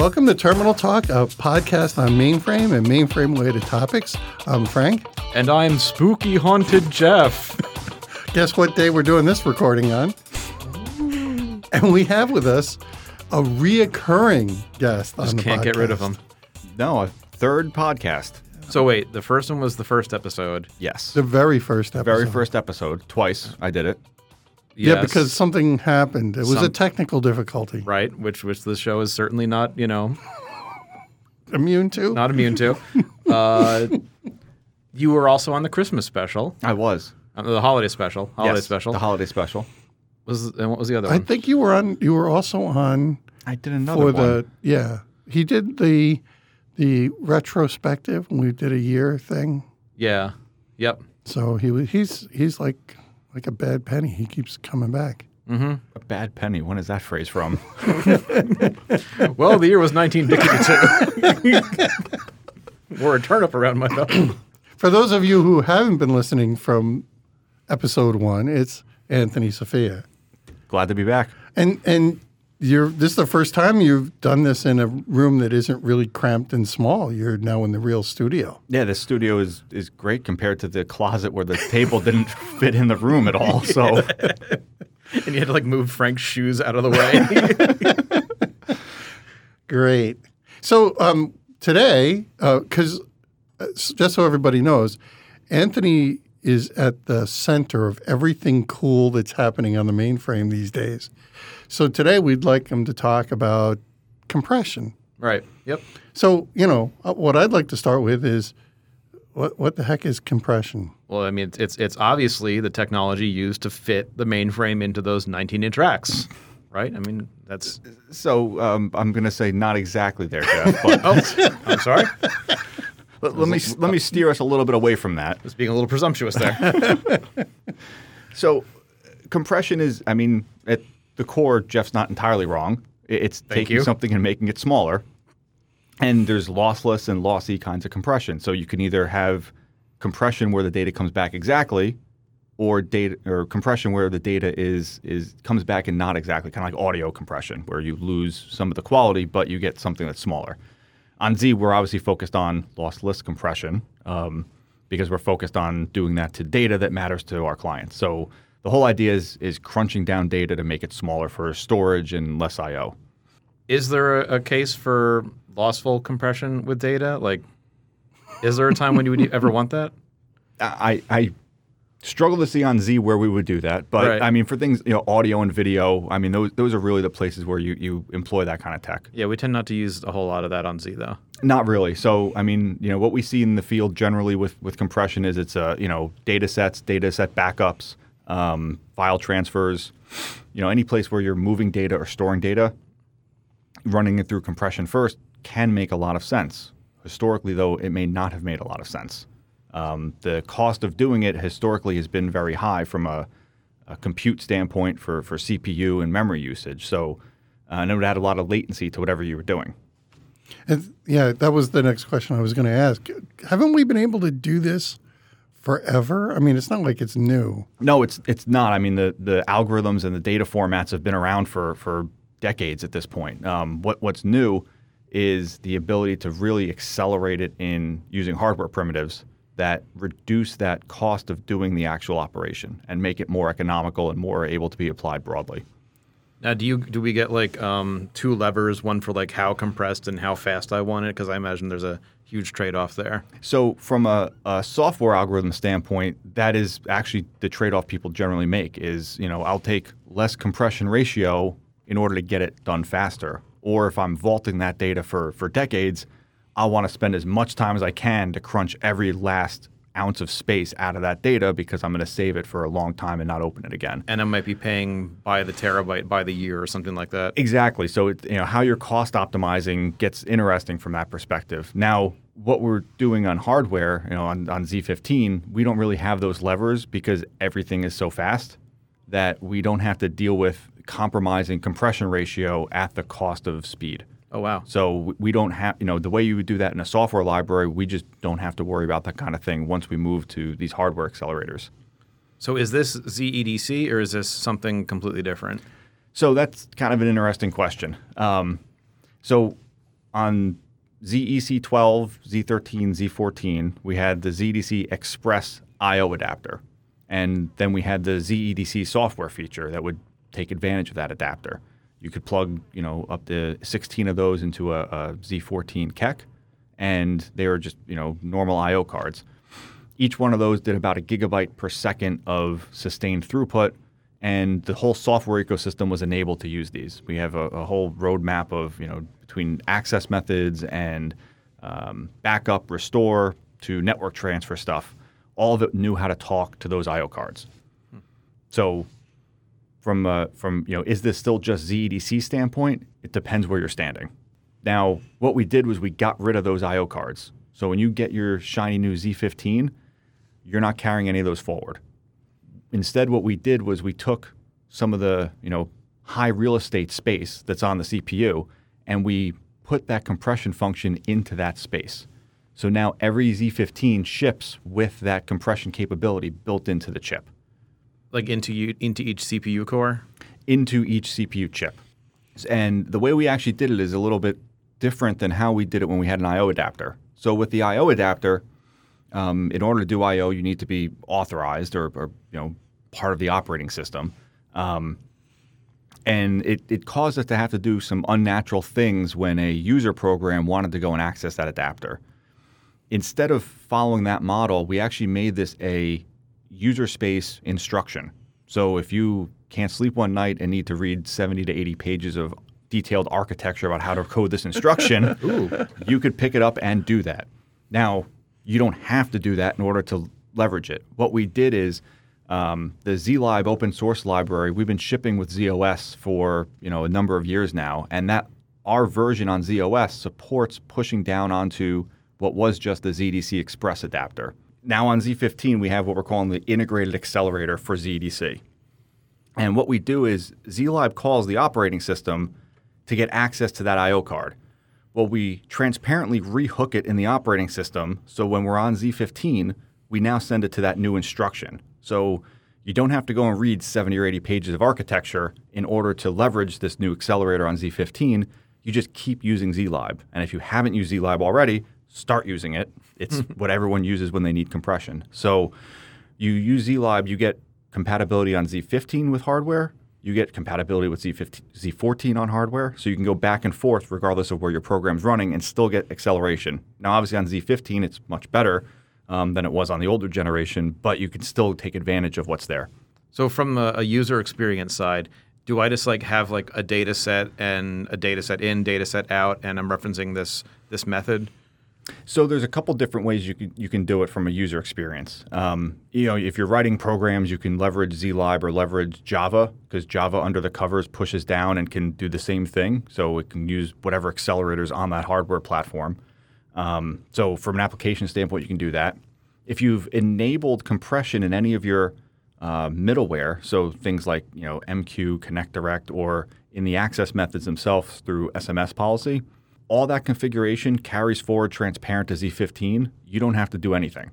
Welcome to Terminal Talk, a podcast on mainframe and mainframe-related topics. I'm Frank. And I'm Spooky Haunted Jeff. Guess what day we're doing this recording on? And we have with us a reoccurring guest on the podcast. Just can't get rid of him. No, a third podcast. So wait, the first one was the first episode. Yes. The very first episode. The very first episode. Twice I did it. Yes. Yeah, because something happened. It was a technical difficulty. Right, which the show is certainly not, immune to. Not immune to. You were also on the Christmas special. I was. The holiday special. The holiday special. And what was the other one? I think you were also on. I did another one. He did the retrospective when we did a year thing. Yeah. Yep. So he's like a bad penny. He keeps coming back. Mm-hmm. A bad penny. When is that phrase from? Well, the year was 1952. Wore a turnip around my belt. For those of you who haven't been listening from episode one, it's Anthony Sophia. Glad to be back. And this is the first time you've done this in a room that isn't really cramped and small. You're now in the real studio. Yeah, the studio is great compared to the closet where the table didn't fit in the room at all. So, and you had to move Frank's shoes out of the way. Great. So today, because just so everybody knows, Anthony is at the center of everything cool that's happening on the mainframe these days. So today we'd like him to talk about compression. Right. Yep. So, what I'd like to start with is what the heck is compression? Well, I mean, it's obviously the technology used to fit the mainframe into those 19-inch racks. Right? I mean, that's... So I'm going to say not exactly there, Jeff. But... Oh, I'm sorry. Let me steer us a little bit away from that. Just being a little presumptuous there. So compression is, at the core, Jeff's not entirely wrong. It's taking something and making it smaller. And there's lossless and lossy kinds of compression. So you can either have compression where the data comes back exactly or compression where the data is comes back and not exactly, kind of like audio compression where you lose some of the quality but you get something that's smaller. On Z, we're obviously focused on lossless compression because we're focused on doing that to data that matters to our clients. So the whole idea is crunching down data to make it smaller for storage and less I/O. Is there a case for lossful compression with data? Like, is there a time when you would ever want that? I struggle to see on Z where we would do that. But, right. For things, audio and video, those are really the places where you employ that kind of tech. Yeah, we tend not to use a whole lot of that on Z, though. Not really. So, what we see in the field generally with compression is it's, data set backups, file transfers, any place where you're moving data or storing data, running it through compression first can make a lot of sense. Historically, though, it may not have made a lot of sense. The cost of doing it historically has been very high from a compute standpoint for CPU and memory usage. So and it would add a lot of latency to whatever you were doing. And yeah, that was the next question I was going to ask. Haven't we been able to do this forever? It's not like it's new. No, it's not. The algorithms and the data formats have been around for decades at this point. What's new is the ability to really accelerate it in using hardware primitives that reduce that cost of doing the actual operation and make it more economical and more able to be applied broadly. Now, do we get two levers, one for how compressed and how fast I want it? Because I imagine there's a huge trade-off there. So from a software algorithm standpoint, that is actually the trade-off people generally make is, I'll take less compression ratio in order to get it done faster. Or if I'm vaulting that data for decades, I want to spend as much time as I can to crunch every last ounce of space out of that data because I'm going to save it for a long time and not open it again. And I might be paying by the terabyte, by the year or something like that. Exactly. So how you're cost optimizing gets interesting from that perspective. Now, what we're doing on hardware, on Z15, we don't really have those levers because everything is so fast that we don't have to deal with compromising compression ratio at the cost of speed. Oh, wow. So we don't have, the way you would do that in a software library, we just don't have to worry about that kind of thing once we move to these hardware accelerators. So is this ZEDC or is this something completely different? So that's kind of an interesting question. So on ZEC12, Z13, Z14, we had the ZDC Express I/O adapter. And then we had the ZEDC software feature that would take advantage of that adapter. You could plug, you know, up to 16 of those into a Z14 kek, and they were just, you know, normal I/O cards. Each one of those did about 1 gigabyte per second of sustained throughput, and the whole software ecosystem was enabled to use these. We have a whole roadmap of, you know, between access methods and backup, restore to network transfer stuff. All of it knew how to talk to those I/O cards. So, from you know, is this still just ZEDC standpoint? It depends where you're standing. Now, what we did was we got rid of those I/O cards. So when you get your shiny new Z15, you're not carrying any of those forward. Instead, what we did was we took some of the, you know, high real estate space that's on the CPU, and we put that compression function into that space. So now every Z15 ships with that compression capability built into the chip. Like into each CPU core? Into each CPU chip. And the way we actually did it is a little bit different than how we did it when we had an I/O adapter. So with the I/O adapter, in order to do I/O, you need to be authorized or you know, part of the operating system. And it caused us to have to do some unnatural things when a user program wanted to go and access that adapter. Instead of following that model, we actually made this a user space instruction. So if you can't sleep one night and need to read 70 to 80 pages of detailed architecture about how to code this instruction, you could pick it up and do that. Now, you don't have to do that in order to leverage it. What we did is the Zlib open source library, we've been shipping with z/OS for, you know, a number of years now, and that our version on z/OS supports pushing down onto what was just the ZDC Express adapter. Now on Z15, we have what we're calling the integrated accelerator for ZDC. And what we do is Zlib calls the operating system to get access to that I/O card. Well, we transparently rehook it in the operating system, so when we're on Z15, we now send it to that new instruction. So you don't have to go and read 70 or 80 pages of architecture in order to leverage this new accelerator on Z15. You just keep using Zlib. And if you haven't used Zlib already, start using it. It's what everyone uses when they need compression. So you use Zlib, you get compatibility on Z15 with hardware. You get compatibility with Z14 on hardware. So you can go back and forth regardless of where your program's running and still get acceleration. Now, obviously, on Z15, it's much better than it was on the older generation, but you can still take advantage of what's there. So from a user experience side, do I just like have like a data set and a data set in, data set out, and I'm referencing this method? So there's a couple different ways you can do it from a user experience. You know, if you're writing programs, you can leverage Zlib or leverage Java, because Java under the covers pushes down and can do the same thing. So it can use whatever accelerators on that hardware platform. So from an application standpoint, you can do that. If you've enabled compression in any of your middleware, so things like, you know, MQ, ConnectDirect, or in the access methods themselves through SMS policy, all that configuration carries forward transparent to Z15. You don't have to do anything.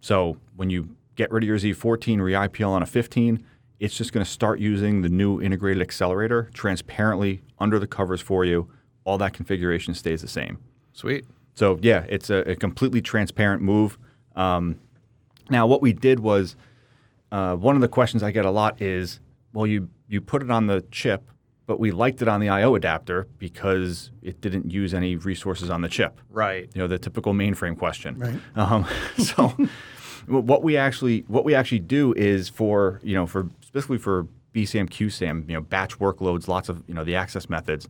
So when you get rid of your Z14, re-IPL on a 15, it's just going to start using the new integrated accelerator transparently under the covers for you. All that configuration stays the same. Sweet. So yeah, it's a completely transparent move. Now what we did was, one of the questions I get a lot is, well, you put it on the chip, but we liked it on the I/O adapter because it didn't use any resources on the chip. Right. You know, the typical mainframe question. Right. So what we actually do is for, you know, for specifically for BSAM, QSAM, you know, batch workloads, lots of, you know, the access methods,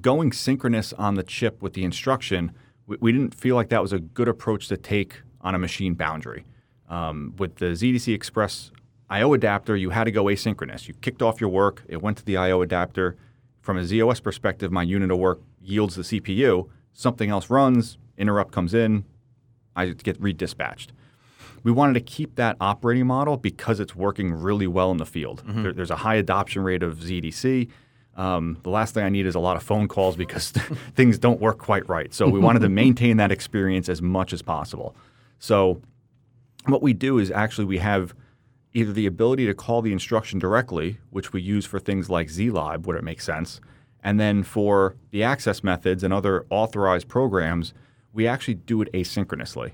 going synchronous on the chip with the instruction, we didn't feel like that was a good approach to take on a machine boundary. With the ZDC Express I/O adapter, you had to go asynchronous. You kicked off your work. It went to the I/O adapter. From a z/OS perspective, my unit of work yields the CPU. Something else runs. Interrupt comes in. I get redispatched. We wanted to keep that operating model because it's working really well in the field. Mm-hmm. There's a high adoption rate of ZDC. The last thing I need is a lot of phone calls because things don't work quite right. So we wanted to maintain that experience as much as possible. So what we do is actually we have either the ability to call the instruction directly, which we use for things like Zlib, where it makes sense, And then for the access methods and other authorized programs, we actually do it asynchronously.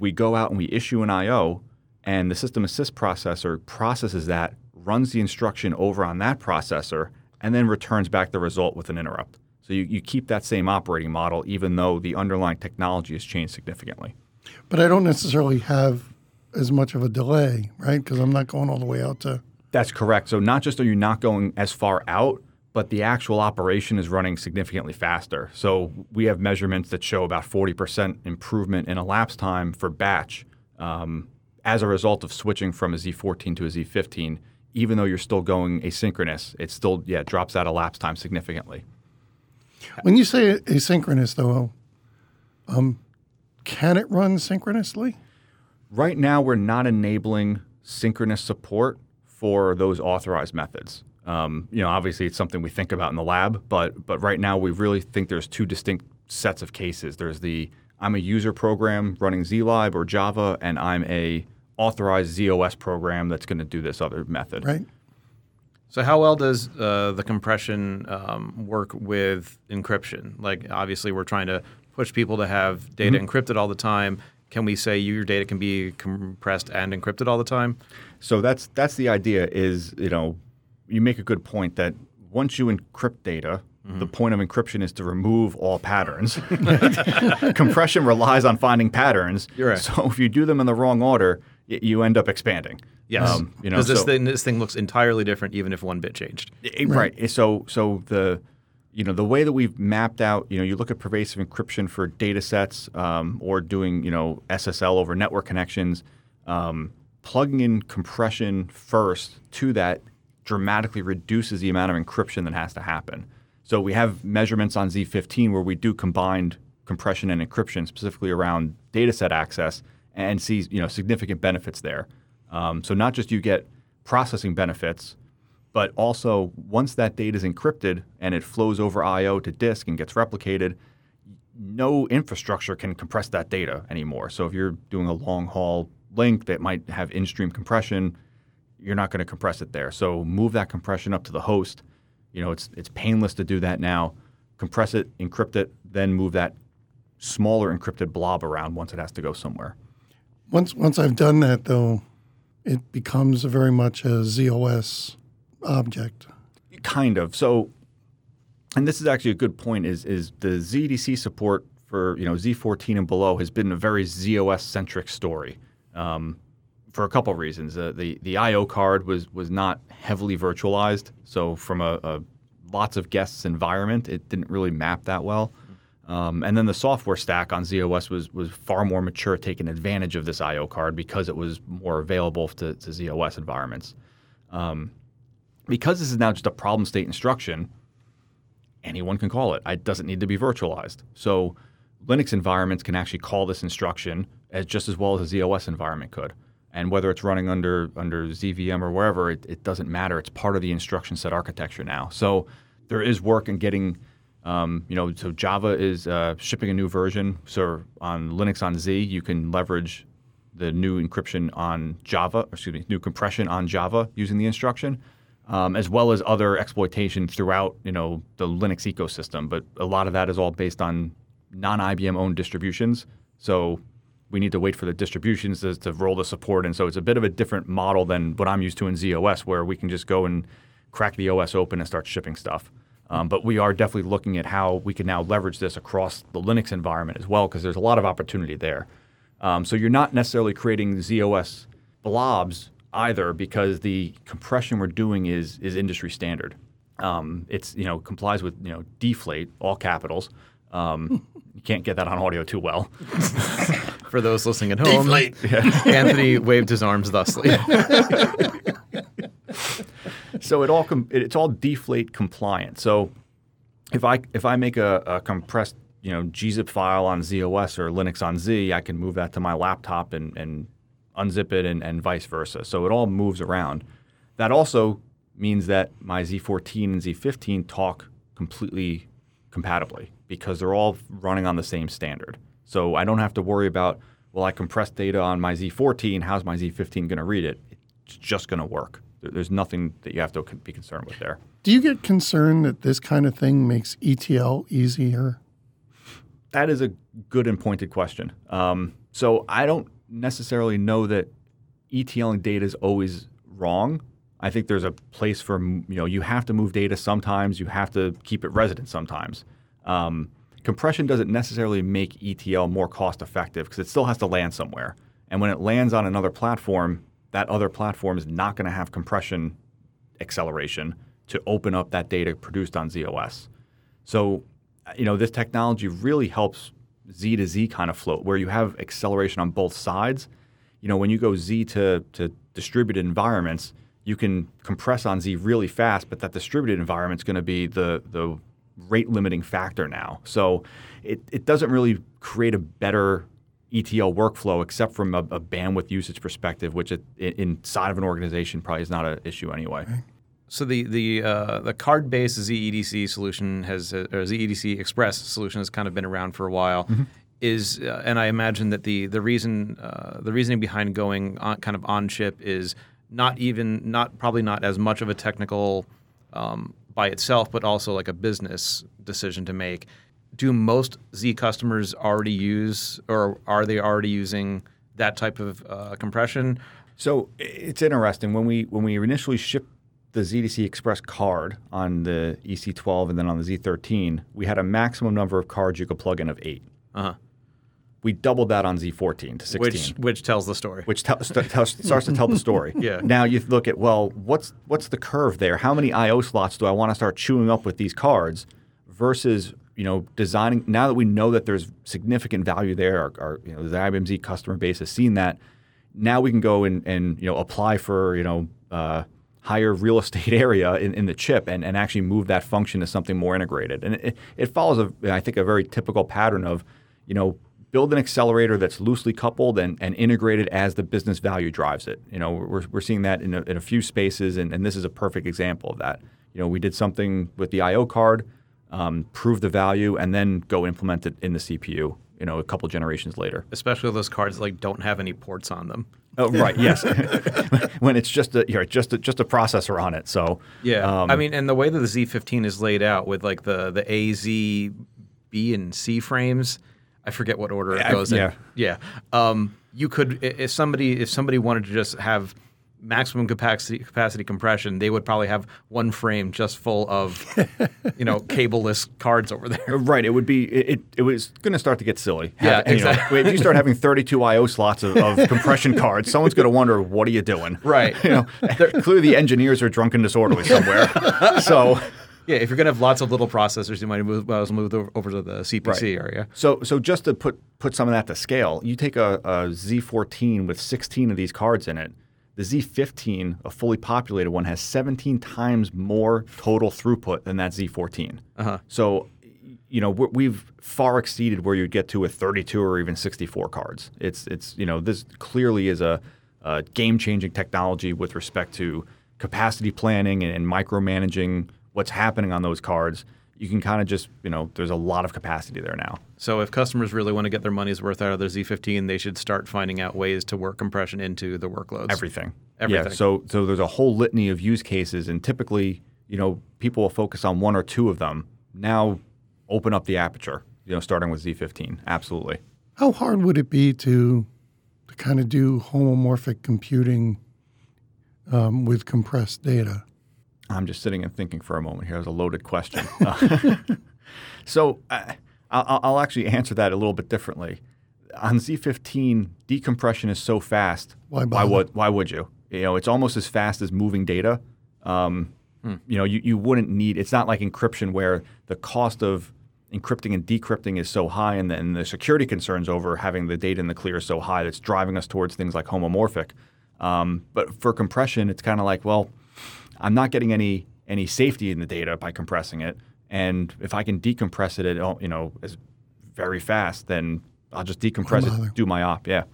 We go out and we issue an IO, and the system assist processor processes that, runs the instruction over on that processor, and then returns back the result with an interrupt. So you keep that same operating model, even though the underlying technology has changed significantly. But I don't necessarily have as much of a delay, right? Because I'm not going all the way out to... That's correct. So not just are you not going as far out, but the actual operation is running significantly faster. So we have measurements that show about 40% improvement in elapsed time for batch as a result of switching from a Z14 to a Z15. Even though you're still going asynchronous, it still drops that elapsed time significantly. When you say asynchronous, though, can it run synchronously? Right now, we're not enabling synchronous support for those authorized methods. Obviously, it's something we think about in the lab, but right now we really think there's two distinct sets of cases. There's the I'm a user program running Zlib or Java, and I'm a authorized z/OS program that's going to do this other method. Right. So how well does the compression work with encryption? Like, obviously, we're trying to push people to have data encrypted all the time. Can we say your data can be compressed and encrypted all the time? So that's the idea is, you make a good point that once you encrypt data, the point of encryption is to remove all patterns. Compression relies on finding patterns. You're right. So if you do them in the wrong order, you end up expanding. Yes, because this thing looks entirely different even if one bit changed. Right. So the way that we've mapped out, you look at pervasive encryption for data sets or doing, SSL over network connections, plugging in compression first to that dramatically reduces the amount of encryption that has to happen. So we have measurements on Z15 where we do combined compression and encryption specifically around data set access and see, significant benefits there. So not just you get processing benefits, but also once that data is encrypted and it flows over I/O to disk and gets replicated, no infrastructure can compress that data anymore. So if you're doing a long-haul link that might have in-stream compression, you're not going to compress it there. So move that compression up to the host. It's painless to do that now. Compress it, encrypt it, then move that smaller encrypted blob around once it has to go somewhere. Once I've done that, though, it becomes very much a z/OS object. Kind of. So, and this is actually a good point, is the ZDC support for, Z14 and below has been a very z/OS-centric story for a couple of reasons. The I/O card was not heavily virtualized. So from a lots of guests environment, it didn't really map that well. And then the software stack on z/OS was far more mature, taking advantage of this I/O card because it was more available to z/OS environments. Because this is now just a problem state instruction, anyone can call it. It doesn't need to be virtualized. So Linux environments can actually call this instruction just as well as a z/OS environment could. And whether it's running under z/VM or wherever, it doesn't matter. It's part of the instruction set architecture now. So there is work in getting... So Java is shipping a new version. So on Linux on Z, you can leverage the new encryption on Java, new compression on Java using the instruction, as well as other exploitation throughout, the Linux ecosystem. But a lot of that is all based on non-IBM-owned distributions. So we need to wait for the distributions to roll the support. And so it's a bit of a different model than what I'm used to in z/OS, where we can just go and crack the OS open and start shipping stuff. But we are definitely looking at how we can now leverage this across the Linux environment as well, because there's a lot of opportunity there. So you're not necessarily creating z/OS blobs either, because the compression we're doing is industry standard. It complies with deflate, all capitals. You can't get that on audio too well. For those listening at home, deflate. Anthony waved his arms thusly. So it's all deflate compliant. So if I make a compressed gzip file on z/OS or Linux on Z, I can move that to my laptop and unzip it and vice versa. So it all moves around. That also means that my Z14 and Z15 talk completely compatibly because they're all running on the same standard. So I don't have to worry about, I compressed data on my Z14. How's my Z15 going to read it? It's just going to work. There's nothing that you have to be concerned with there. Do you get concerned that this kind of thing makes ETL easier? That is a good and pointed question. So I don't necessarily know that ETLing data is always wrong. I think there's a place for, you have to move data sometimes. You have to keep it resident sometimes. Compression doesn't necessarily make ETL more cost effective because it still has to land somewhere. And when it lands on another platform, that other platform is not going to have compression acceleration to open up that data produced on z/OS. So, this technology really helps Z to Z kind of float where you have acceleration on both sides. When you go Z to distributed environments, you can compress on Z really fast, but that distributed environment is going to be the rate limiting factor now. So it doesn't really create a better ETL workflow, except from a bandwidth usage perspective, which inside of an organization probably is not an issue anyway. Right. So the card-based ZEDC solution or ZEDC Express solution has kind of been around for a while. Mm-hmm. And I imagine that the reasoning behind going on, kind of on chip is probably not as much of a technical by itself, but also like a business decision to make. Do most Z customers already use, or are they already using that type of compression? So it's interesting. When we initially shipped the ZDC Express card on the EC12 and then on the Z13, we had a maximum number of cards you could plug in of 8. Uh-huh. We doubled that on Z14 to 16. Which tells the story. Which starts to tell the story. Yeah. Now you look at, what's the curve there? How many I/O slots do I want to start chewing up with these cards versus designing? Now that we know that there's significant value there, our the IBM Z customer base has seen that. Now we can go and apply for higher real estate area in the chip and actually move that function to something more integrated. And it follows I think a very typical pattern of build an accelerator that's loosely coupled and integrated as the business value drives it. We're seeing that in a few spaces, and this is a perfect example of that. We did something with the I/O card, prove the value, and then go implement it in the CPU. A couple generations later. Especially those cards that don't have any ports on them. Oh, right. Yes. When it's just a processor on it. So yeah. And the way that the Z15 is laid out with the A, Z, B, and C frames. I forget what order it goes in. Yeah. You could, if somebody wanted to just have maximum capacity compression, they would probably have one frame just full of, cableless cards over there. Right. It would be. It was going to start to get silly. Yeah. Exactly. If you start having 32 I/O slots of compression cards, someone's going to wonder, what are you doing? Right. Clearly the engineers are drunk and disorderly somewhere. So. Yeah, if you're going to have lots of little processors, you might move over to the CPC area. So just to put some of that to scale, you take a Z14 with 16 of these cards in it. The Z15, a fully populated one, has 17 times more total throughput than that Z14. Uh-huh. So, we've far exceeded where you'd get to with 32 or even 64 cards. It's this clearly is a game-changing technology with respect to capacity planning and micromanaging what's happening on those cards. You can kind of just, there's a lot of capacity there now. So if customers really want to get their money's worth out of their Z15, they should start finding out ways to work compression into the workloads. Everything. Yeah, so there's a whole litany of use cases, and typically, people will focus on one or two of them. Now open up the aperture, starting with Z15. Absolutely. How hard would it be to kind of do homomorphic computing with compressed data? I'm just sitting and thinking for a moment here. That was a loaded question. So I'll actually answer that a little bit differently. On Z15, decompression is so fast. Why would you? It's almost as fast as moving data. You wouldn't need – it's not like encryption where the cost of encrypting and decrypting is so high, and then the security concerns over having the data in the clear is so high that's driving us towards things like homomorphic. But for compression, it's kind of like, I'm not getting any safety in the data by compressing it, and if I can decompress it, as very fast, then I'll just decompress it, do my op. Yeah,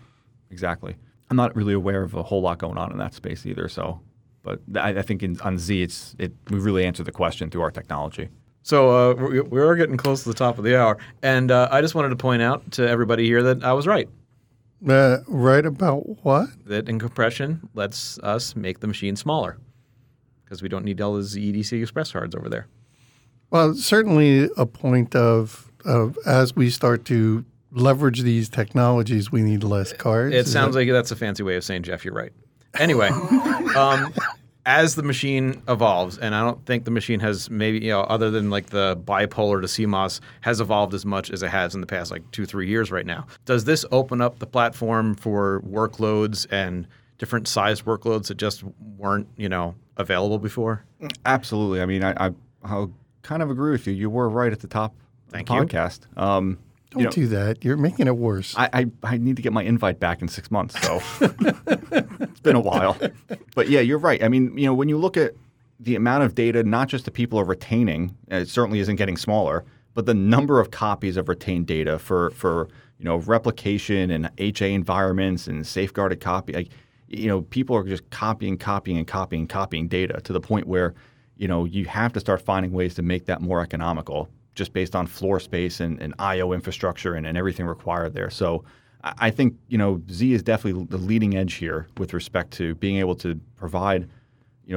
exactly. I'm not really aware of a whole lot going on in that space either. So, but I think on Z, we really answered the question through our technology. So we are getting close to the top of the hour, and I just wanted to point out to everybody here that I was right. Right about what? That in compression lets us make the machine smaller. because we don't need all the ZEDC Express cards over there. Well, certainly a point of as we start to leverage these technologies, we need less cards. It sounds like that's a fancy way of saying, Jeff, you're right. Anyway, as the machine evolves, and I don't think the machine has maybe, other than like the bipolar to CMOS, has evolved as much as it has in the past like 2-3 years right now. Does this open up the platform for workloads and different size workloads that just weren't, available before? Absolutely. I mean, I'll kind of agree with you. You were right at the top of the podcast. Don't do that. You're making it worse. I need to get my invite back in 6 months, so it's been a while. But yeah, you're right. I mean, when you look at the amount of data, not just the people are retaining, it certainly isn't getting smaller, but the number of copies of retained data for replication and HA environments and safeguarded copy. People are just copying data to the point where, you have to start finding ways to make that more economical, just based on floor space and I/O infrastructure and everything required there. So I think, Z is definitely the leading edge here with respect to being able to provide,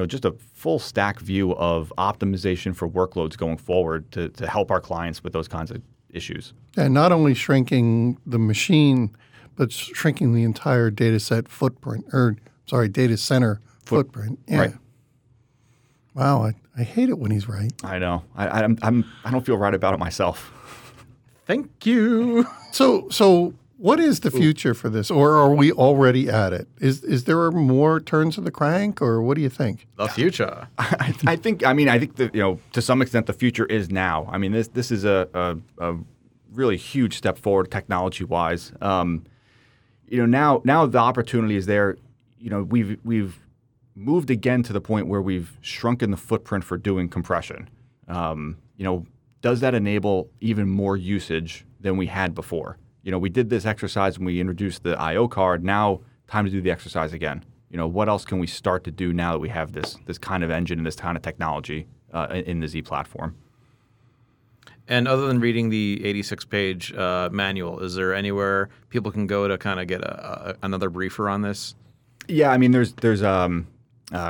just a full stack view of optimization for workloads going forward to help our clients with those kinds of issues. And not only shrinking the machine, but shrinking the entire data center footprint. Yeah. Right. Wow, I hate it when he's right. I know. I don't feel right about it myself. Thank you. So what is the future for this, or are we already at it? Is there more turns of the crank, or what do you think? The future. I think to some extent the future is now. I mean, this is a really huge step forward technology-wise. Now the opportunity is there. We've moved again to the point where we've shrunken the footprint for doing compression. Does that enable even more usage than we had before? We did this exercise when we introduced the I/O card. Now, time to do the exercise again. What else can we start to do now that we have this kind of engine and this kind of technology in the Z platform? And other than reading the 86-page manual, is there anywhere people can go to kind of get another briefer on this? Yeah, I mean, there's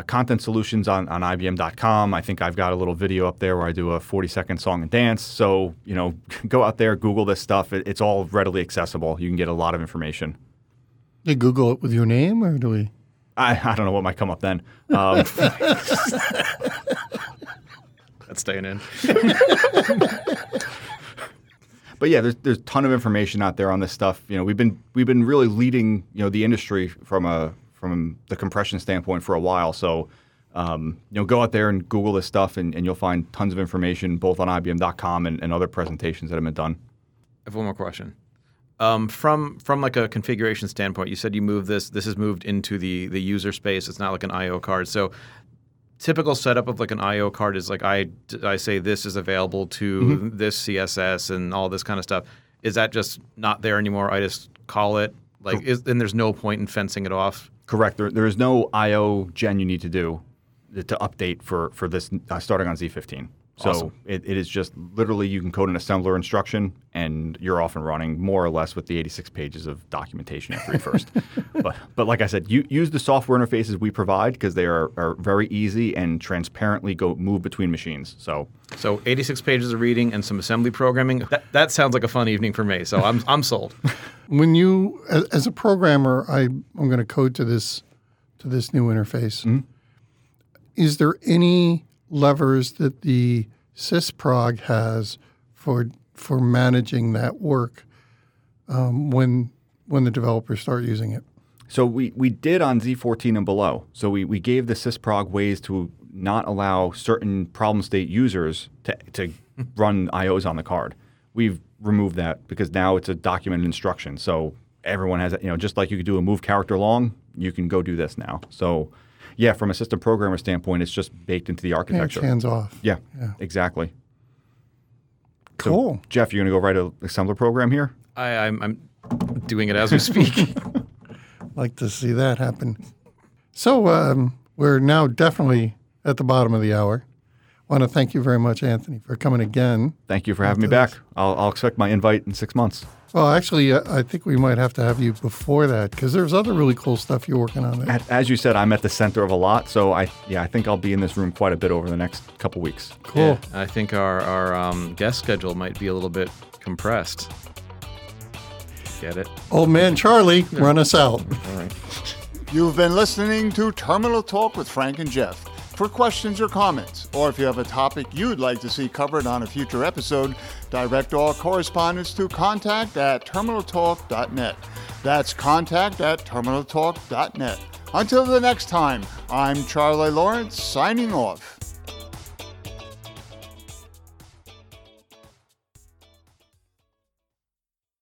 content solutions on IBM.com. I think I've got a little video up there where I do a 40-second song and dance. So, go out there, Google this stuff. It's all readily accessible. You can get a lot of information. You Google it with your name, or do we? I don't know what might come up then. That's staying in. But yeah, there's a ton of information out there on this stuff. We've been really leading the industry from the compression standpoint for a while. So, go out there and Google this stuff and you'll find tons of information both on IBM.com and other presentations that have been done. I have one more question. From like a configuration standpoint, you said you moved this is moved into the user space. It's not like an I/O card. So typical setup of like an I/O card is like I say this is available to this CSS and all this kind of stuff. Is that just not there anymore? I just call it? And there's no point in fencing it off? Correct. There is no I/O gen you need to do to update for this starting on Z15. So awesome. It is just literally you can code an assembler instruction and you're off and running more or less with the 86 pages of documentation after you first. But like I said, use the software interfaces we provide because they are very easy and transparently move between machines. So 86 pages of reading and some assembly programming. That sounds like a fun evening for me. So I'm sold. When you as a programmer, I'm going to code to this new interface. Mm-hmm. Is there any levers that the sysprog has for managing that work when the developers start using it? So we did on Z14 and below. So we gave the sysprog ways to not allow certain problem state users to run IOs on the card. We've removed that because now it's a documented instruction. So everyone has, just like you could do a move character long, you can go do this now. So yeah, from a system programmer standpoint, it's just baked into the architecture. It's hands off. Yeah, exactly. Cool. So, Jeff, you going to go write an assembler program here? I'm doing it as we speak. Like to see that happen. So we're now definitely at the bottom of the hour. I want to thank you very much, Anthony, for coming again. Thank you for having me back. I'll expect my invite in 6 months. Well, actually, I think we might have to have you before that because there's other really cool stuff you're working on there. As you said, I'm at the center of a lot, so I think I'll be in this room quite a bit over the next couple weeks. Cool. Yeah, I think our guest schedule might be a little bit compressed. Get it? Old man Charlie, run us out. All right. You've been listening to Terminal Talk with Frank and Jeff. For questions or comments, or if you have a topic you'd like to see covered on a future episode, direct all correspondence to contact@terminaltalk.net. That's contact@terminaltalk.net. Until the next time, I'm Charlie Lawrence, signing off.